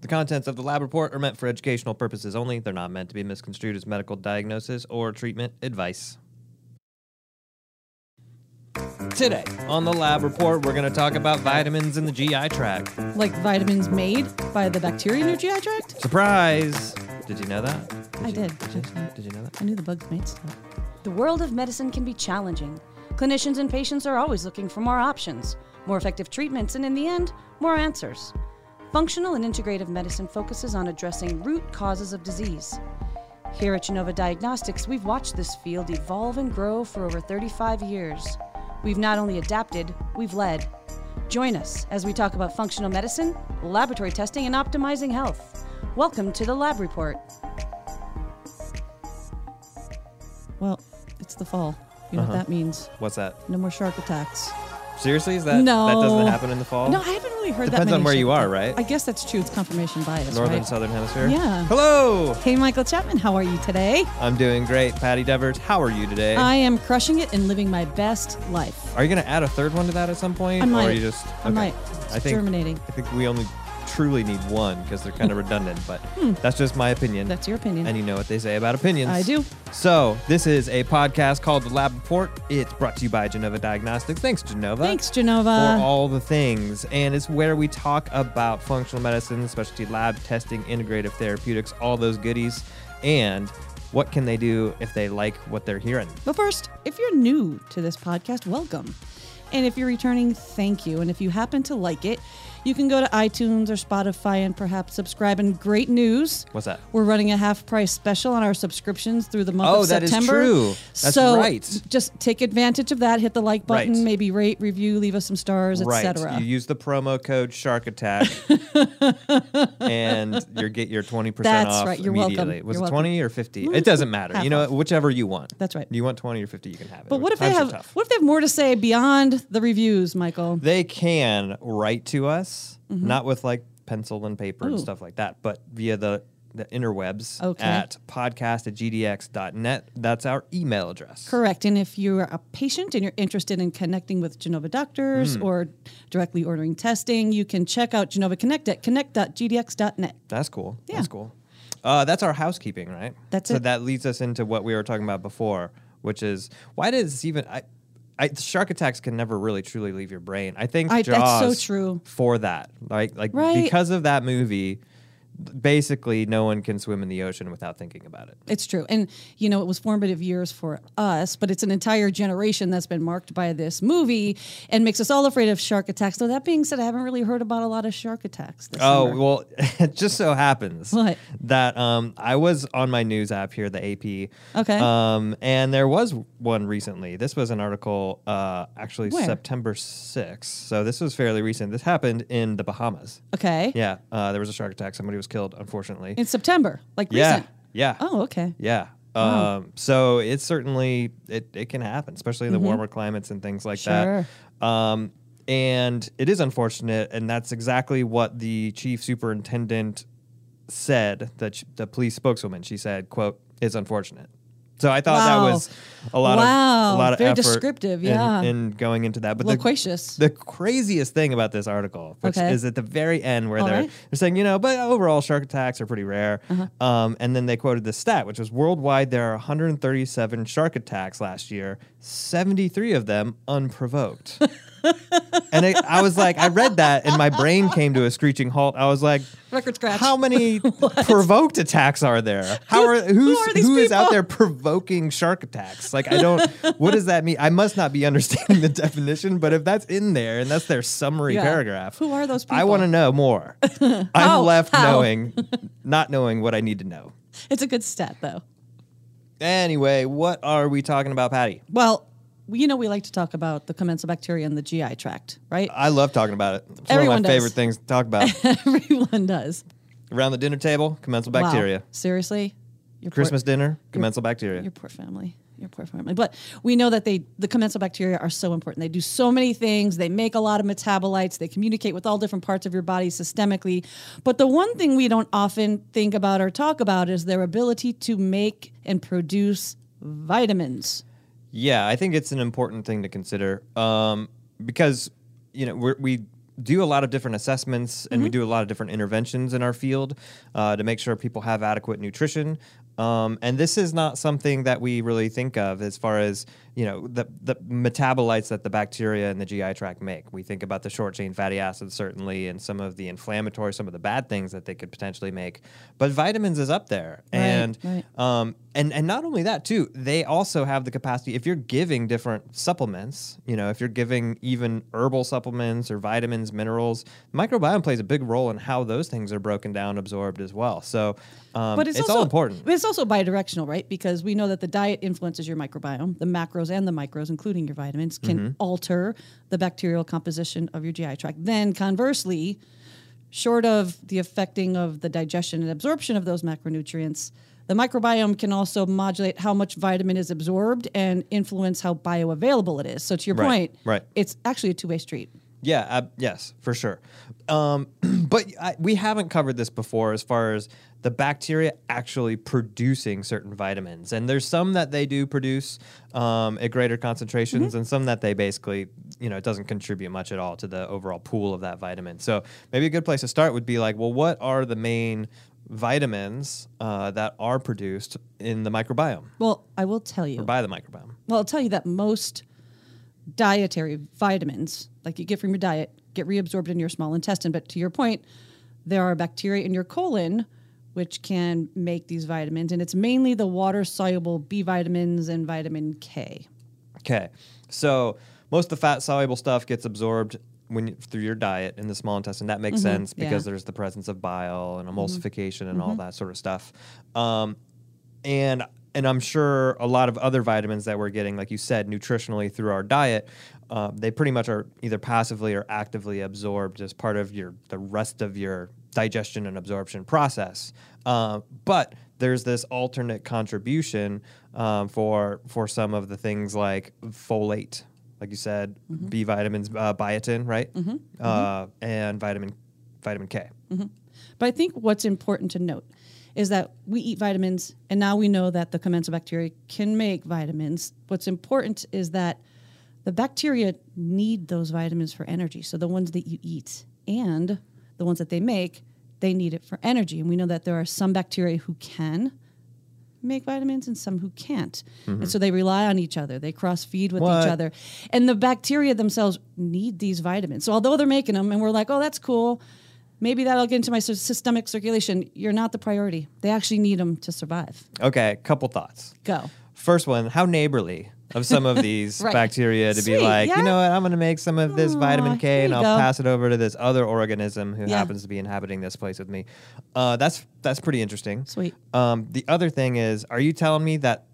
The contents of the lab report are meant for educational purposes only. They're not meant to be misconstrued as medical diagnosis or treatment advice. Today on the lab report, we're going to talk about vitamins in the GI tract. Like vitamins made by the bacteria in your GI tract? Surprise! Did you know that? Did you know that? I knew the bugs made stuff. The world of medicine can be challenging. Clinicians and patients are always looking for more options, more effective treatments, and in the end, more answers. Functional and integrative medicine focuses on addressing root causes of disease. Here at Genova Diagnostics, we've watched this field evolve and grow for over 35 years. We've not only adapted, we've led. Join us as we talk about functional medicine, laboratory testing, and optimizing health. Welcome to the Lab Report. Well, it's the fall. You know what that means. What's that? No more shark attacks. Seriously? Is that that doesn't happen in the fall? No, I haven't really heard that. Depends on where you are, right? I guess that's true. It's confirmation bias. Northern, southern hemisphere? Yeah. Hello! Hey, Michael Chapman, how are you today? I'm doing great. Patti Devers, how are you today? I am crushing it and living my best life. Are you going to add a third one to that at some point? I might. Or are you just... Okay. I might. It's germinating. I think we only truly need one because they're kind of redundant, but that's just my opinion. That's your opinion. And you know what they say about opinions. I do. So this is a podcast called The Lab Report. It's brought to you by Genova Diagnostics. Thanks, Genova. Thanks, Genova. For all the things. And it's where we talk about functional medicine, specialty lab testing, integrative therapeutics, all those goodies, and what can they do if they like what they're hearing. But first, if you're new to this podcast, welcome. And if you're returning, thank you. And if you happen to like it, you can go to iTunes or Spotify and perhaps subscribe. And great news. What's that? We're running a half-price special on our subscriptions through the month of September. Oh, that is true. That's right. So just take advantage of that. Hit the like button. Right. Maybe rate, review, leave us some stars, etc. Right. You use the promo code SHARKATTACK and you get your 20% off right. You're immediately. Welcome. Was You're it welcome. 20 or 50? It doesn't matter. Half you know, off. Whichever you want. That's right. You want 20 or 50, you can have it. But what if they have more to say beyond the reviews, Michael? They can write to us. Not with like pencil and paper and stuff like that, but via the interwebs at podcast@gdx.net. That's our email address. Correct. And if you're a patient and you're interested in connecting with Genova doctors or directly ordering testing, you can check out Genova Connect at connect.gdx.net. That's cool. Yeah. That's cool. That's our housekeeping, right? That's it. So that leads us into what we were talking about before, which is why does even... shark attacks can never really truly leave your brain. I think Jaws, that's so true for that. Like right. Because of that movie, basically no one can swim in the ocean without thinking about it. It's true. And, you know, it was formative years for us, but it's an entire generation that's been marked by this movie and makes us all afraid of shark attacks. Though that being said, I haven't really heard about a lot of shark attacks this summer. Well, it just so happens that I was on my news app here, the AP, and there was one recently. This was an article actually September 6th, so this was fairly recent. This happened in the Bahamas. Okay. Yeah, there was a shark attack. Somebody was killed, unfortunately. In September, like recent? Yeah. Oh, okay. Yeah. So it's certainly, it can happen, especially in the warmer climates and things like that. And it is unfortunate, and that's exactly what the chief superintendent said, the police spokeswoman. She said, quote, "It's unfortunate." So I thought that was a lot of very effort descriptive, in going into that. But loquacious. The craziest thing about this article, which is at the very end where they're saying, you know, but overall shark attacks are pretty rare. And then they quoted the stat, which was worldwide there are 137 shark attacks last year, 73 of them unprovoked. And I was like, I read that and my brain came to a screeching halt. I was like, record scratch. How many provoked attacks are there? Who is out there provoking shark attacks? Like, I don't, what does that mean? I must not be understanding the definition, but if that's in there and that's their summary paragraph. Who are those people? I want to know more. I'm left not knowing what I need to know. It's a good stat though. Anyway, what are we talking about, Patty? Well, you know, we like to talk about the commensal bacteria in the GI tract, right? I love talking about it. It's one of my favorite things to talk about. Everyone does. Around the dinner table, commensal bacteria. Wow. Seriously? Christmas dinner, commensal bacteria. Your poor family. Your poor family. But we know that the commensal bacteria are so important. They do so many things. They make a lot of metabolites. They communicate with all different parts of your body systemically. But the one thing we don't often think about or talk about is their ability to make and produce vitamins. Yeah, I think it's an important thing to consider because, you know, we do a lot of different assessments, and we do a lot of different interventions in our field to make sure people have adequate nutrition. And this is not something that we really think of as far as, you know, the metabolites that the bacteria in the GI tract make. We think about the short-chain fatty acids, certainly, and some of the inflammatory, some of the bad things that they could potentially make. But vitamins is up there. Right, and not only that, too, they also have the capacity, if you're giving different supplements, you know, if you're giving even herbal supplements or vitamins, minerals, microbiome plays a big role in how those things are broken down, absorbed as well. So but it's also, all important. But it's also bidirectional, right? Because we know that the diet influences your microbiome. The macros and the micros, including your vitamins, can alter the bacterial composition of your GI tract. Then conversely, short of the affecting of the digestion and absorption of those macronutrients, the microbiome can also modulate how much vitamin is absorbed and influence how bioavailable it is. So to your point, it's actually a two-way street. Yeah, yes, for sure. But we haven't covered this before as far as the bacteria actually producing certain vitamins. And there's some that they do produce at greater concentrations and some that they basically, you know, it doesn't contribute much at all to the overall pool of that vitamin. So maybe a good place to start would be like, well, what are the main vitamins that are produced in the microbiome? Well, I will tell you. Or by the microbiome. Well, I'll tell you that most dietary vitamins, like you get from your diet, get reabsorbed in your small intestine. But to your point, there are bacteria in your colon which can make these vitamins, and it's mainly the water-soluble B vitamins and vitamin K. Okay. So most of the fat-soluble stuff gets absorbed through your diet in the small intestine. That makes sense because there's the presence of bile and emulsification and all that sort of stuff. And I'm sure a lot of other vitamins that we're getting, like you said, nutritionally through our diet, they pretty much are either passively or actively absorbed as part of the rest of your digestion and absorption process. But there's this alternate contribution for some of the things like folate, like you said, B vitamins, biotin, right? And vitamin K. But I think what's important to note is that we eat vitamins, and now we know that the commensal bacteria can make vitamins. What's important is that the bacteria need those vitamins for energy. So the ones that you eat and the ones that they make, they need it for energy. And we know that there are some bacteria who can make vitamins and some who can't. And so they rely on each other. They cross-feed with each other. And the bacteria themselves need these vitamins. So although they're making them and we're like, oh, that's cool, maybe that'll get into my systemic circulation, you're not the priority. They actually need them to survive. Okay, couple thoughts. Go. First one, how neighborly of some of these bacteria to be like, you know what, I'm going to make some of this vitamin K and I'll pass it over to this other organism who happens to be inhabiting this place with me. That's pretty interesting. Sweet. The other thing is, are you telling me that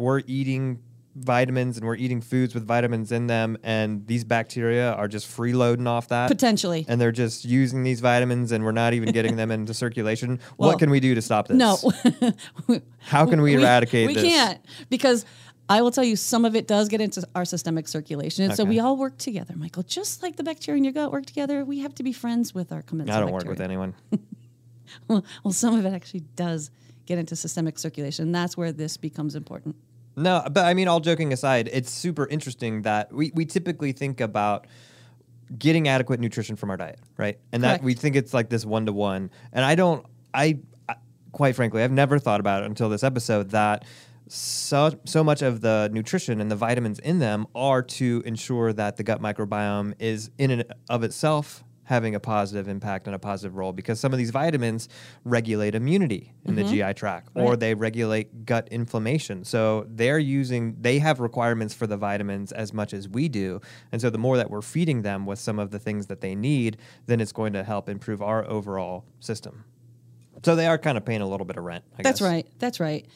we're eating vitamins and we're eating foods with vitamins in them, and these bacteria are just freeloading off that? Potentially. And they're just using these vitamins and we're not even getting them into circulation. Well, what can we do to stop this? No. How can we eradicate this? We can't, because I will tell you, some of it does get into our systemic circulation. And so we all work together, Michael. Just like the bacteria in your gut work together, we have to be friends with our commensal bacteria. I don't work with anyone. Well, some of it actually does get into systemic circulation. That's where this becomes important. No, but I mean, all joking aside, it's super interesting that we typically think about getting adequate nutrition from our diet, right? And that we think it's like this one-to-one. And I quite frankly, I've never thought about it until this episode that so much of the nutrition and the vitamins in them are to ensure that the gut microbiome is in and of itself having a positive impact and a positive role, because some of these vitamins regulate immunity in the GI tract, or they regulate gut inflammation. So they have requirements for the vitamins as much as we do. And so the more that we're feeding them with some of the things that they need, then it's going to help improve our overall system. So they are kind of paying a little bit of rent, I guess. That's right.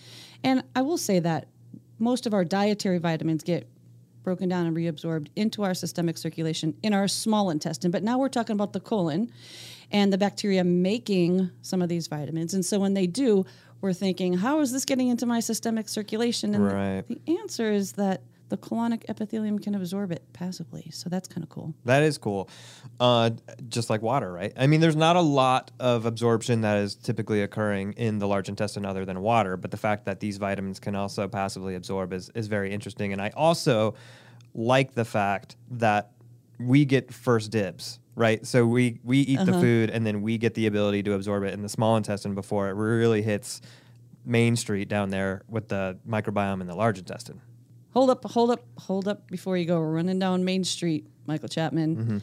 And I will say that most of our dietary vitamins get broken down and reabsorbed into our systemic circulation in our small intestine. But now we're talking about the colon and the bacteria making some of these vitamins. And so when they do, we're thinking, how is this getting into my systemic circulation? And the answer is that the colonic epithelium can absorb it passively. So that's kind of cool. That is cool. Just like water, right? I mean, there's not a lot of absorption that is typically occurring in the large intestine other than water, but the fact that these vitamins can also passively absorb is very interesting. And I also like the fact that we get first dibs, right? So we eat the food, and then we get the ability to absorb it in the small intestine before it really hits Main Street down there with the microbiome in the large intestine. Hold up before you go. We're running down Main Street, Michael Chapman. Mm-hmm.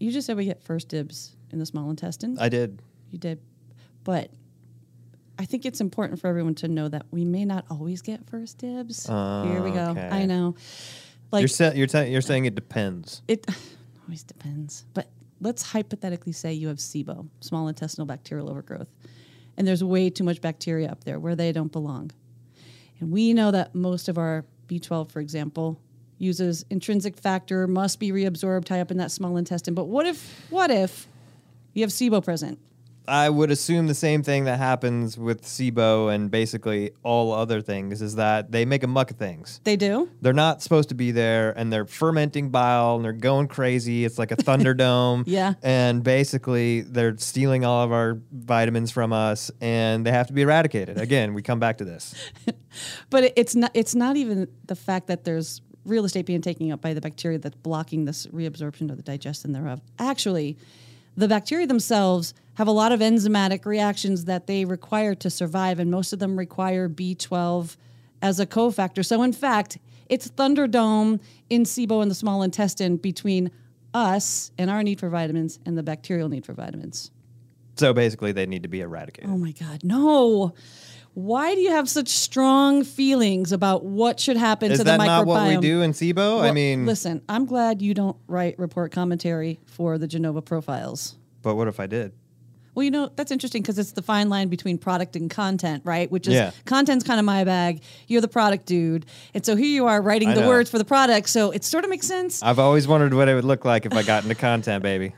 You just said we get first dibs in the small intestine. I did. You did. But I think it's important for everyone to know that we may not always get first dibs. Here we go. Okay. I know. Like you're saying it depends. It always depends. But let's hypothetically say you have SIBO, small intestinal bacterial overgrowth, and there's way too much bacteria up there where they don't belong. And we know that most of our B12, for example, uses intrinsic factor, must be reabsorbed high up in that small intestine. But what if you have SIBO present? I would assume the same thing that happens with SIBO and basically all other things is that they make a muck of things. They do? They're not supposed to be there, and they're fermenting bile, and they're going crazy. It's like a thunderdome. Yeah. And basically, they're stealing all of our vitamins from us, and they have to be eradicated. Again, we come back to this. But it's not even the fact that there's real estate being taken up by the bacteria that's blocking this reabsorption or the digestion thereof. Actually, the bacteria themselves have a lot of enzymatic reactions that they require to survive, and most of them require B12 as a cofactor. So, in fact, it's Thunderdome in SIBO in the small intestine between us and our need for vitamins and the bacterial need for vitamins. So, basically, they need to be eradicated. Oh, my God. No. Why do you have such strong feelings about what should happen to the microbiome? Is that not what we do in SIBO? Well, I mean... Listen, I'm glad you don't write report commentary for the Genova profiles. But what if I did? Well, you know, that's interesting because it's the fine line between product and content, right? Which is, content's kind of my bag. You're the product dude. And so here you are writing the words for the product. So it sort of makes sense. I've always wondered what it would look like if I got into content, baby.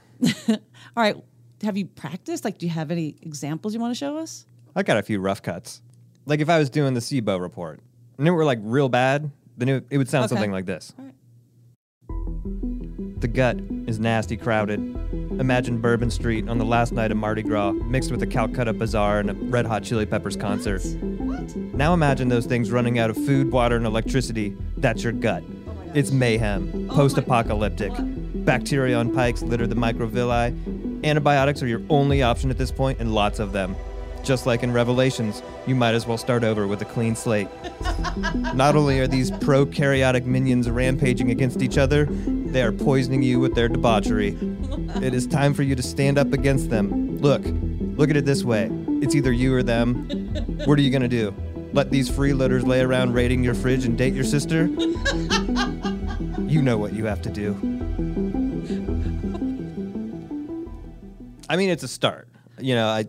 All right. Have you practiced? Like, do you have any examples you want to show us? I got a few rough cuts. Like if I was doing the SIBO report and it were like real bad, then it would sound something like this. All right. The gut is nasty crowded. Imagine Bourbon Street on the last night of Mardi Gras mixed with a Calcutta Bazaar and a Red Hot Chili Peppers concert. What? Now imagine those things running out of food, water, and electricity. That's your gut. Oh, it's mayhem, post-apocalyptic. Bacteria on pikes litter the microvilli. Antibiotics are your only option at this point, and lots of them. Just like in Revelations, you might as well start over with a clean slate. Not only are these prokaryotic minions rampaging against each other, they are poisoning you with their debauchery. It is time for you to stand up against them. Look at it this way. It's either you or them. What are you gonna do? Let these freeloaders lay around raiding your fridge and date your sister? You know what you have to do. I mean, it's a start. You know,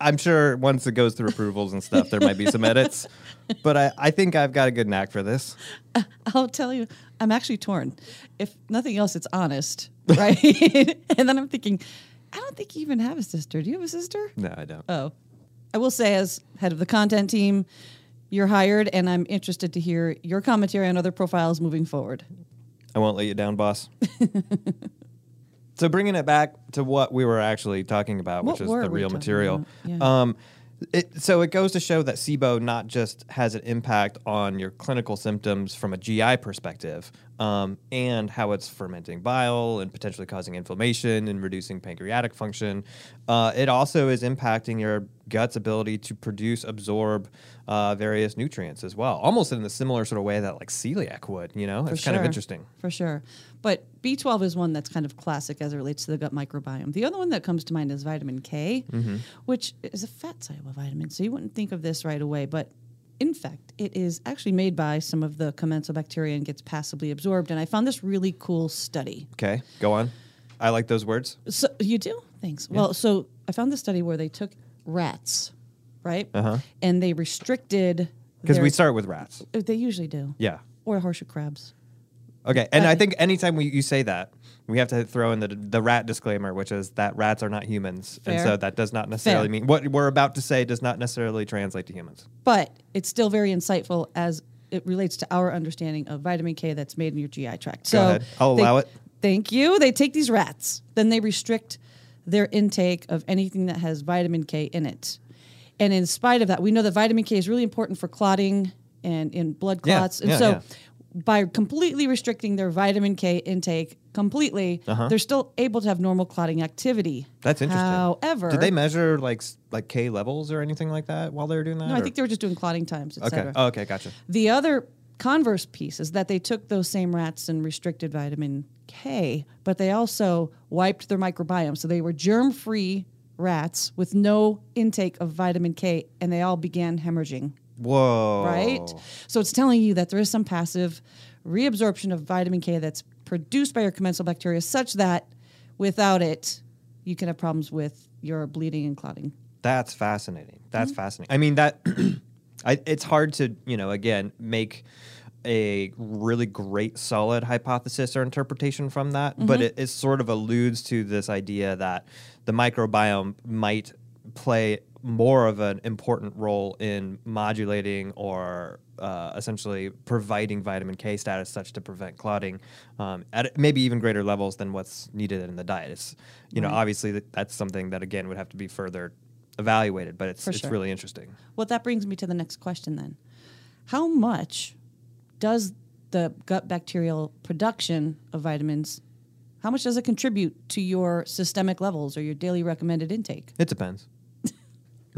I'm sure once it goes through approvals and stuff, there might be some edits. But I think I've got a good knack for this. I'll tell you, I'm actually torn. If nothing else, it's honest, right? And then I'm thinking, I don't think you even have a sister. Do you have a sister? No, I don't. Oh. I will say, as head of the content team, you're hired, and I'm interested to hear your commentary on other profiles moving forward. I won't let you down, boss. So bringing it back to what we were actually talking about, which is the real material. Yeah. So it goes to show that SIBO not just has an impact on your clinical symptoms from a GI perspective, and how it's fermenting bile and potentially causing inflammation and reducing pancreatic function. It also is impacting your gut's ability to produce, absorb various nutrients as well, almost in the similar sort of way that like celiac would, you know? It's kind of interesting. For sure. But B12 is one that's kind of classic as it relates to the gut microbiome. The other one that comes to mind is vitamin K, which is a fat soluble vitamin, so you wouldn't think of this right away, but in fact, it is actually made by some of the commensal bacteria and gets passively absorbed. And I found this really cool study. Okay, go on. I like those words. So you do? Thanks. Yeah. Well, so I found this study where they took rats, right? And they restricted... Because we start with rats. They usually do. Yeah. Or horseshoe crabs. Okay, and I think anytime you say that, we have to throw in the rat disclaimer, which is that rats are not humans. Fair. And so that does not necessarily mean... What we're about to say does not necessarily translate to humans. But it's still very insightful as it relates to our understanding of vitamin K that's made in your GI tract. So go ahead. I'll allow it. Thank you. They take these rats. Then they restrict their intake of anything that has vitamin K in it. And in spite of that, we know that vitamin K is really important for clotting and in blood clots. Yeah, and so... by completely restricting their vitamin K intake completely, they're still able to have normal clotting activity. That's interesting. However, did they measure like K levels or anything like that while they were doing that? No, or? I think they were just doing clotting times, et cetera. Oh, okay, gotcha. The other converse piece is that they took those same rats and restricted vitamin K, but they also wiped their microbiome. So they were germ-free rats with no intake of vitamin K, and they all began hemorrhaging. Whoa. Right? So it's telling you that there is some passive reabsorption of vitamin K that's produced by your commensal bacteria such that without it, you can have problems with your bleeding and clotting. That's fascinating. That's fascinating. I mean, that it's hard to, you know, again, make a really great solid hypothesis or interpretation from that, but it sort of alludes to this idea that the microbiome might play more of an important role in modulating or essentially providing vitamin K status such to prevent clotting at maybe even greater levels than what's needed in the diet. It's, you know, obviously that's something that, again, would have to be further evaluated, but it's really interesting. Well, that brings me to the next question then. How much does the gut bacterial production of vitamins, how much does it contribute to your systemic levels or your daily recommended intake? It depends.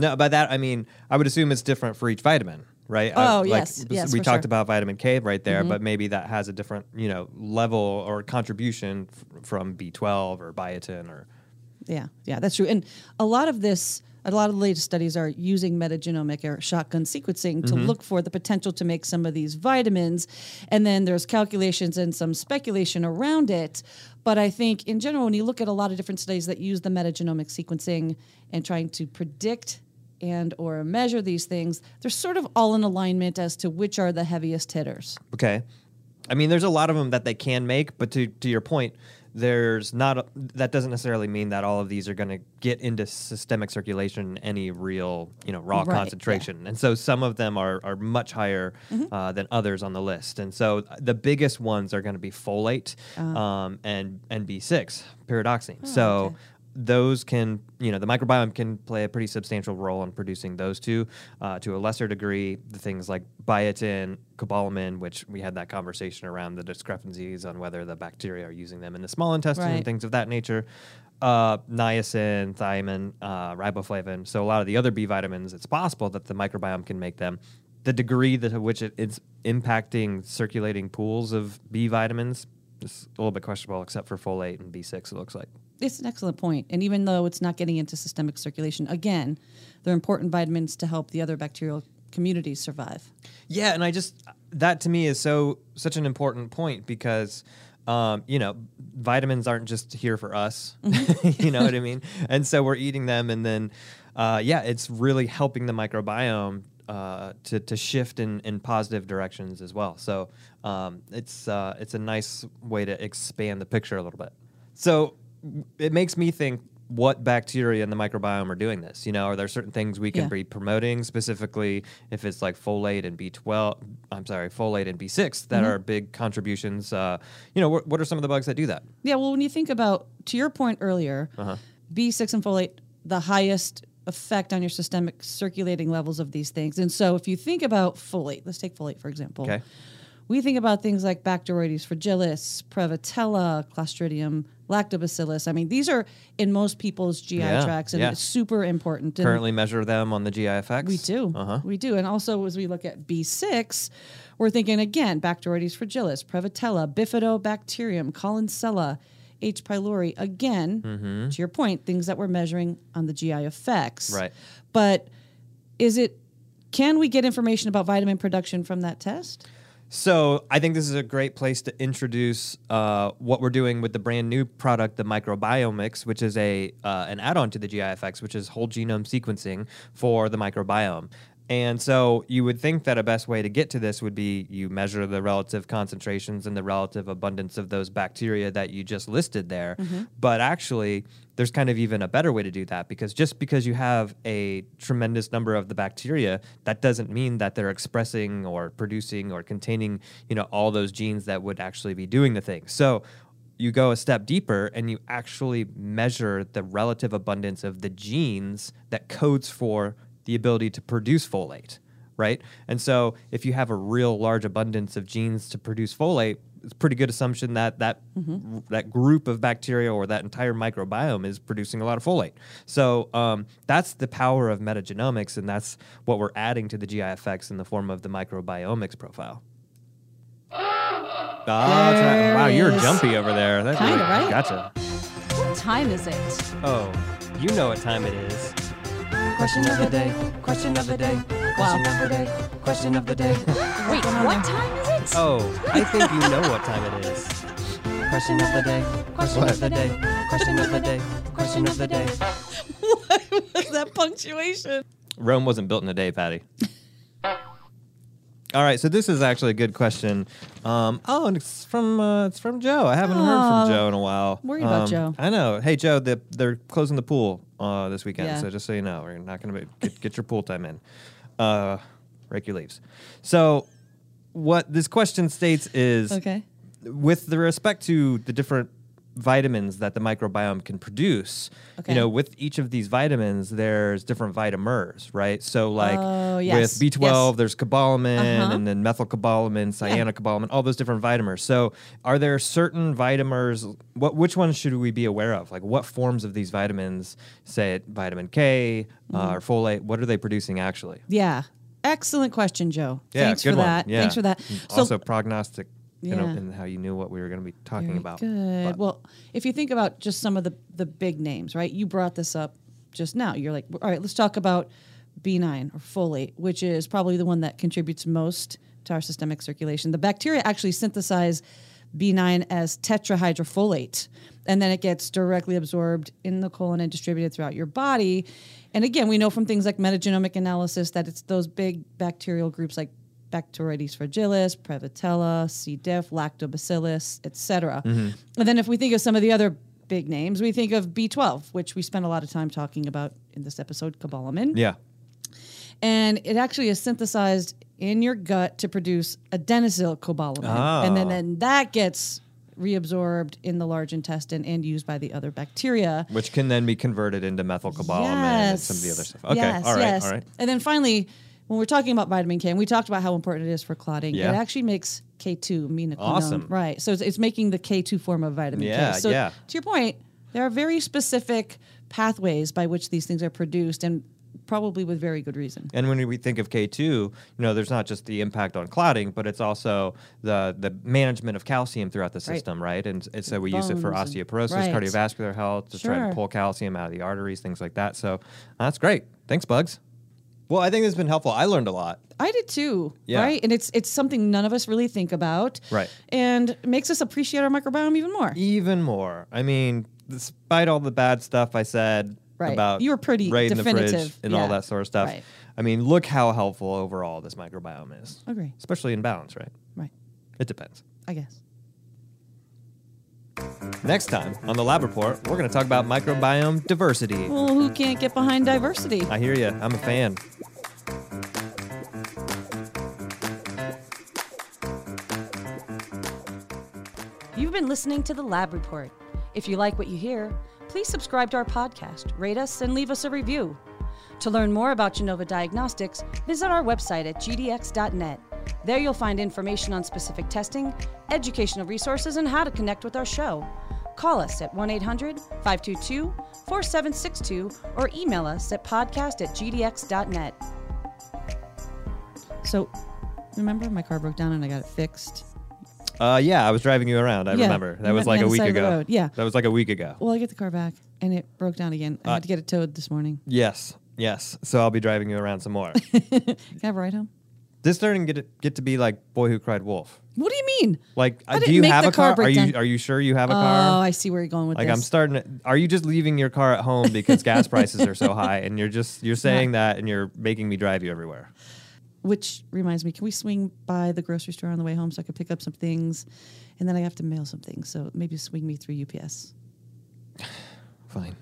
No, by that, I mean, I would assume it's different for each vitamin, right? Oh, yes, we talked about vitamin K right there, but maybe that has a different, you know, level or contribution from B12 or biotin or... Yeah, that's true. And a lot of the latest studies are using metagenomic or shotgun sequencing to look for the potential to make some of these vitamins. And then there's calculations and some speculation around it. But I think in general, when you look at a lot of different studies that use the metagenomic sequencing and trying to predict and or measure these things, they're sort of all in alignment as to which are the heaviest hitters. Okay. I mean, there's a lot of them that they can make, but to your point, there's not that doesn't necessarily mean that all of these are going to get into systemic circulation in any real, you know, raw concentration. Yeah. And so some of them are much higher than others on the list. And so the biggest ones are going to be folate and B6, pyridoxine. Those can, you know, the microbiome can play a pretty substantial role in producing those two. To a lesser degree, the things like biotin, cobalamin, which we had that conversation around the discrepancies on whether the bacteria are using them in the small intestine and things of that nature. Niacin, thiamine, riboflavin. So a lot of the other B vitamins, it's possible that the microbiome can make them. The degree to which it's impacting circulating pools of B vitamins is a little bit questionable, except for folate and B6, it looks like. It's an excellent point. And even though it's not getting into systemic circulation, again, they're important vitamins to help the other bacterial communities survive. Yeah, and that to me is such an important point because, you know, vitamins aren't just here for us. You know what I mean? And so we're eating them and then, it's really helping the microbiome to shift in positive directions as well. So it's a nice way to expand the picture a little bit. So... it makes me think what bacteria in the microbiome are doing this. You know, are there certain things we can be promoting specifically if it's like folate and B6 that are big contributions? You know, what are some of the bugs that do that? Yeah, well, when you think about, to your point earlier, B6 and folate, the highest effect on your systemic circulating levels of these things. And so if you think about folate, let's take folate, for example. Okay. We think about things like Bacteroides fragilis, Prevotella, Clostridium, Lactobacillus. I mean, these are in most people's GI tracts, and it's super important. Currently measure them on the GI Effects? We do. We do. And also, as we look at B6, we're thinking, again, Bacteroides fragilis, Prevotella, Bifidobacterium, Collinsella, H. pylori. Again, to your point, things that we're measuring on the GI Effects. Right. But can we get information about vitamin production from that test? So I think this is a great place to introduce what we're doing with the brand new product, the Microbiomix, which is an add-on to the GIFX, which is whole genome sequencing for the microbiome. And so you would think that a best way to get to this would be you measure the relative concentrations and the relative abundance of those bacteria that you just listed there. But actually, there's kind of even a better way to do that because just because you have a tremendous number of the bacteria, that doesn't mean that they're expressing or producing or containing, you know, all those genes that would actually be doing the thing. So you go a step deeper and you actually measure the relative abundance of the genes that codes for the ability to produce folate, right? And so if you have a real large abundance of genes to produce folate, it's a pretty good assumption that that group of bacteria or that entire microbiome is producing a lot of folate. So that's the power of metagenomics, and that's what we're adding to the GI effects in the form of the microbiomics profile. Wow, you're jumpy over there. Kind of, right? Gotcha. What time is it? Oh, you know what time it is. Question of the day. Question of the day. Question of the day. Question of the day. Wait, what time is it? Oh, I think you know what time it is. Question of the day. Question of the day. Question of the day. Question of the day. What was that punctuation? Rome wasn't built in a day, Patty. All right, so this is actually a good question. And it's from Joe. I haven't heard from Joe in a while. Worried about Joe. I know. Hey, Joe, they're closing the pool this weekend, so just so you know, we're not going to get your pool time in. Rake your leaves. So what this question states is, with the respect to the different vitamins that the microbiome can produce, you know, with each of these vitamins, there's different vitamers, right? So like with B12, there's cobalamin and then methylcobalamin, cyanocobalamin, all those different vitamers. So are there certain vitamers, which ones should we be aware of? Like what forms of these vitamins, say vitamin K or folate, what are they producing actually? Yeah. Excellent question, Joe. Thanks for that. So, also prognostic. And how you knew what we were going to be talking about. Good. But. Well, if you think about just some of the big names, right? You brought this up just now. You're like, all right, let's talk about B9 or folate, which is probably the one that contributes most to our systemic circulation. The bacteria actually synthesize B9 as tetrahydrofolate, and then it gets directly absorbed in the colon and distributed throughout your body. And again, we know from things like metagenomic analysis that it's those big bacterial groups like Bacteroides fragilis, Prevotella, C. diff, Lactobacillus, etc. And then if we think of some of the other big names, we think of B12, which we spent a lot of time talking about in this episode, cobalamin. Yeah. And it actually is synthesized in your gut to produce adenosyl cobalamin. Oh. And then that gets reabsorbed in the large intestine and used by the other bacteria. Which can then be converted into methylcobalamin and some of the other stuff. Okay, all right. And then finally, when we're talking about vitamin K, and we talked about how important it is for clotting, it actually makes K2 aminoquinone. Awesome. Right. So it's making the K2 form of vitamin K. So to your point, there are very specific pathways by which these things are produced, and probably with very good reason. And when we think of K2, you know, there's not just the impact on clotting, but it's also the management of calcium throughout the system, right? And so we use it for osteoporosis, cardiovascular health, to try to pull calcium out of the arteries, things like that. So that's great. Thanks, Bugs. Well, I think it's been helpful. I learned a lot. I did too, right? And it's something none of us really think about. Right. And it makes us appreciate our microbiome even more. Even more. I mean, despite all the bad stuff I said about you were pretty definitive in the fridge and all that sort of stuff. Right. I mean, look how helpful overall this microbiome is. Agree. Especially in balance, right? Right. It depends. I guess. Next time on The Lab Report, we're going to talk about microbiome diversity. Well, who can't get behind diversity? I hear you. I'm a fan. You've been listening to The Lab Report. If you like what you hear, please subscribe to our podcast, rate us, and leave us a review. To learn more about Genova Diagnostics, visit our website at gdx.net. There you'll find information on specific testing, educational resources, and how to connect with our show. Call us at 1-800-522-4762 or email us at podcast@gdx.net. So, remember my car broke down and I got it fixed? Yeah, I was driving you around. I remember. That was like a week ago. Yeah. That was like a week ago. Well, I get the car back and it broke down again. I had to get it towed this morning. Yes. So I'll be driving you around some more. Can I have a ride home? This starting to get to be like Boy Who Cried Wolf. What do you mean? Like, do you have a car? Are you sure you have a car? Oh, I see where you're going with this. Like, I'm starting to, are you just leaving your car at home because gas prices are so high, and you're saying that, and you're making me drive you everywhere? Which reminds me, can we swing by the grocery store on the way home so I could pick up some things, and then I have to mail some things? So maybe swing me through UPS. Fine.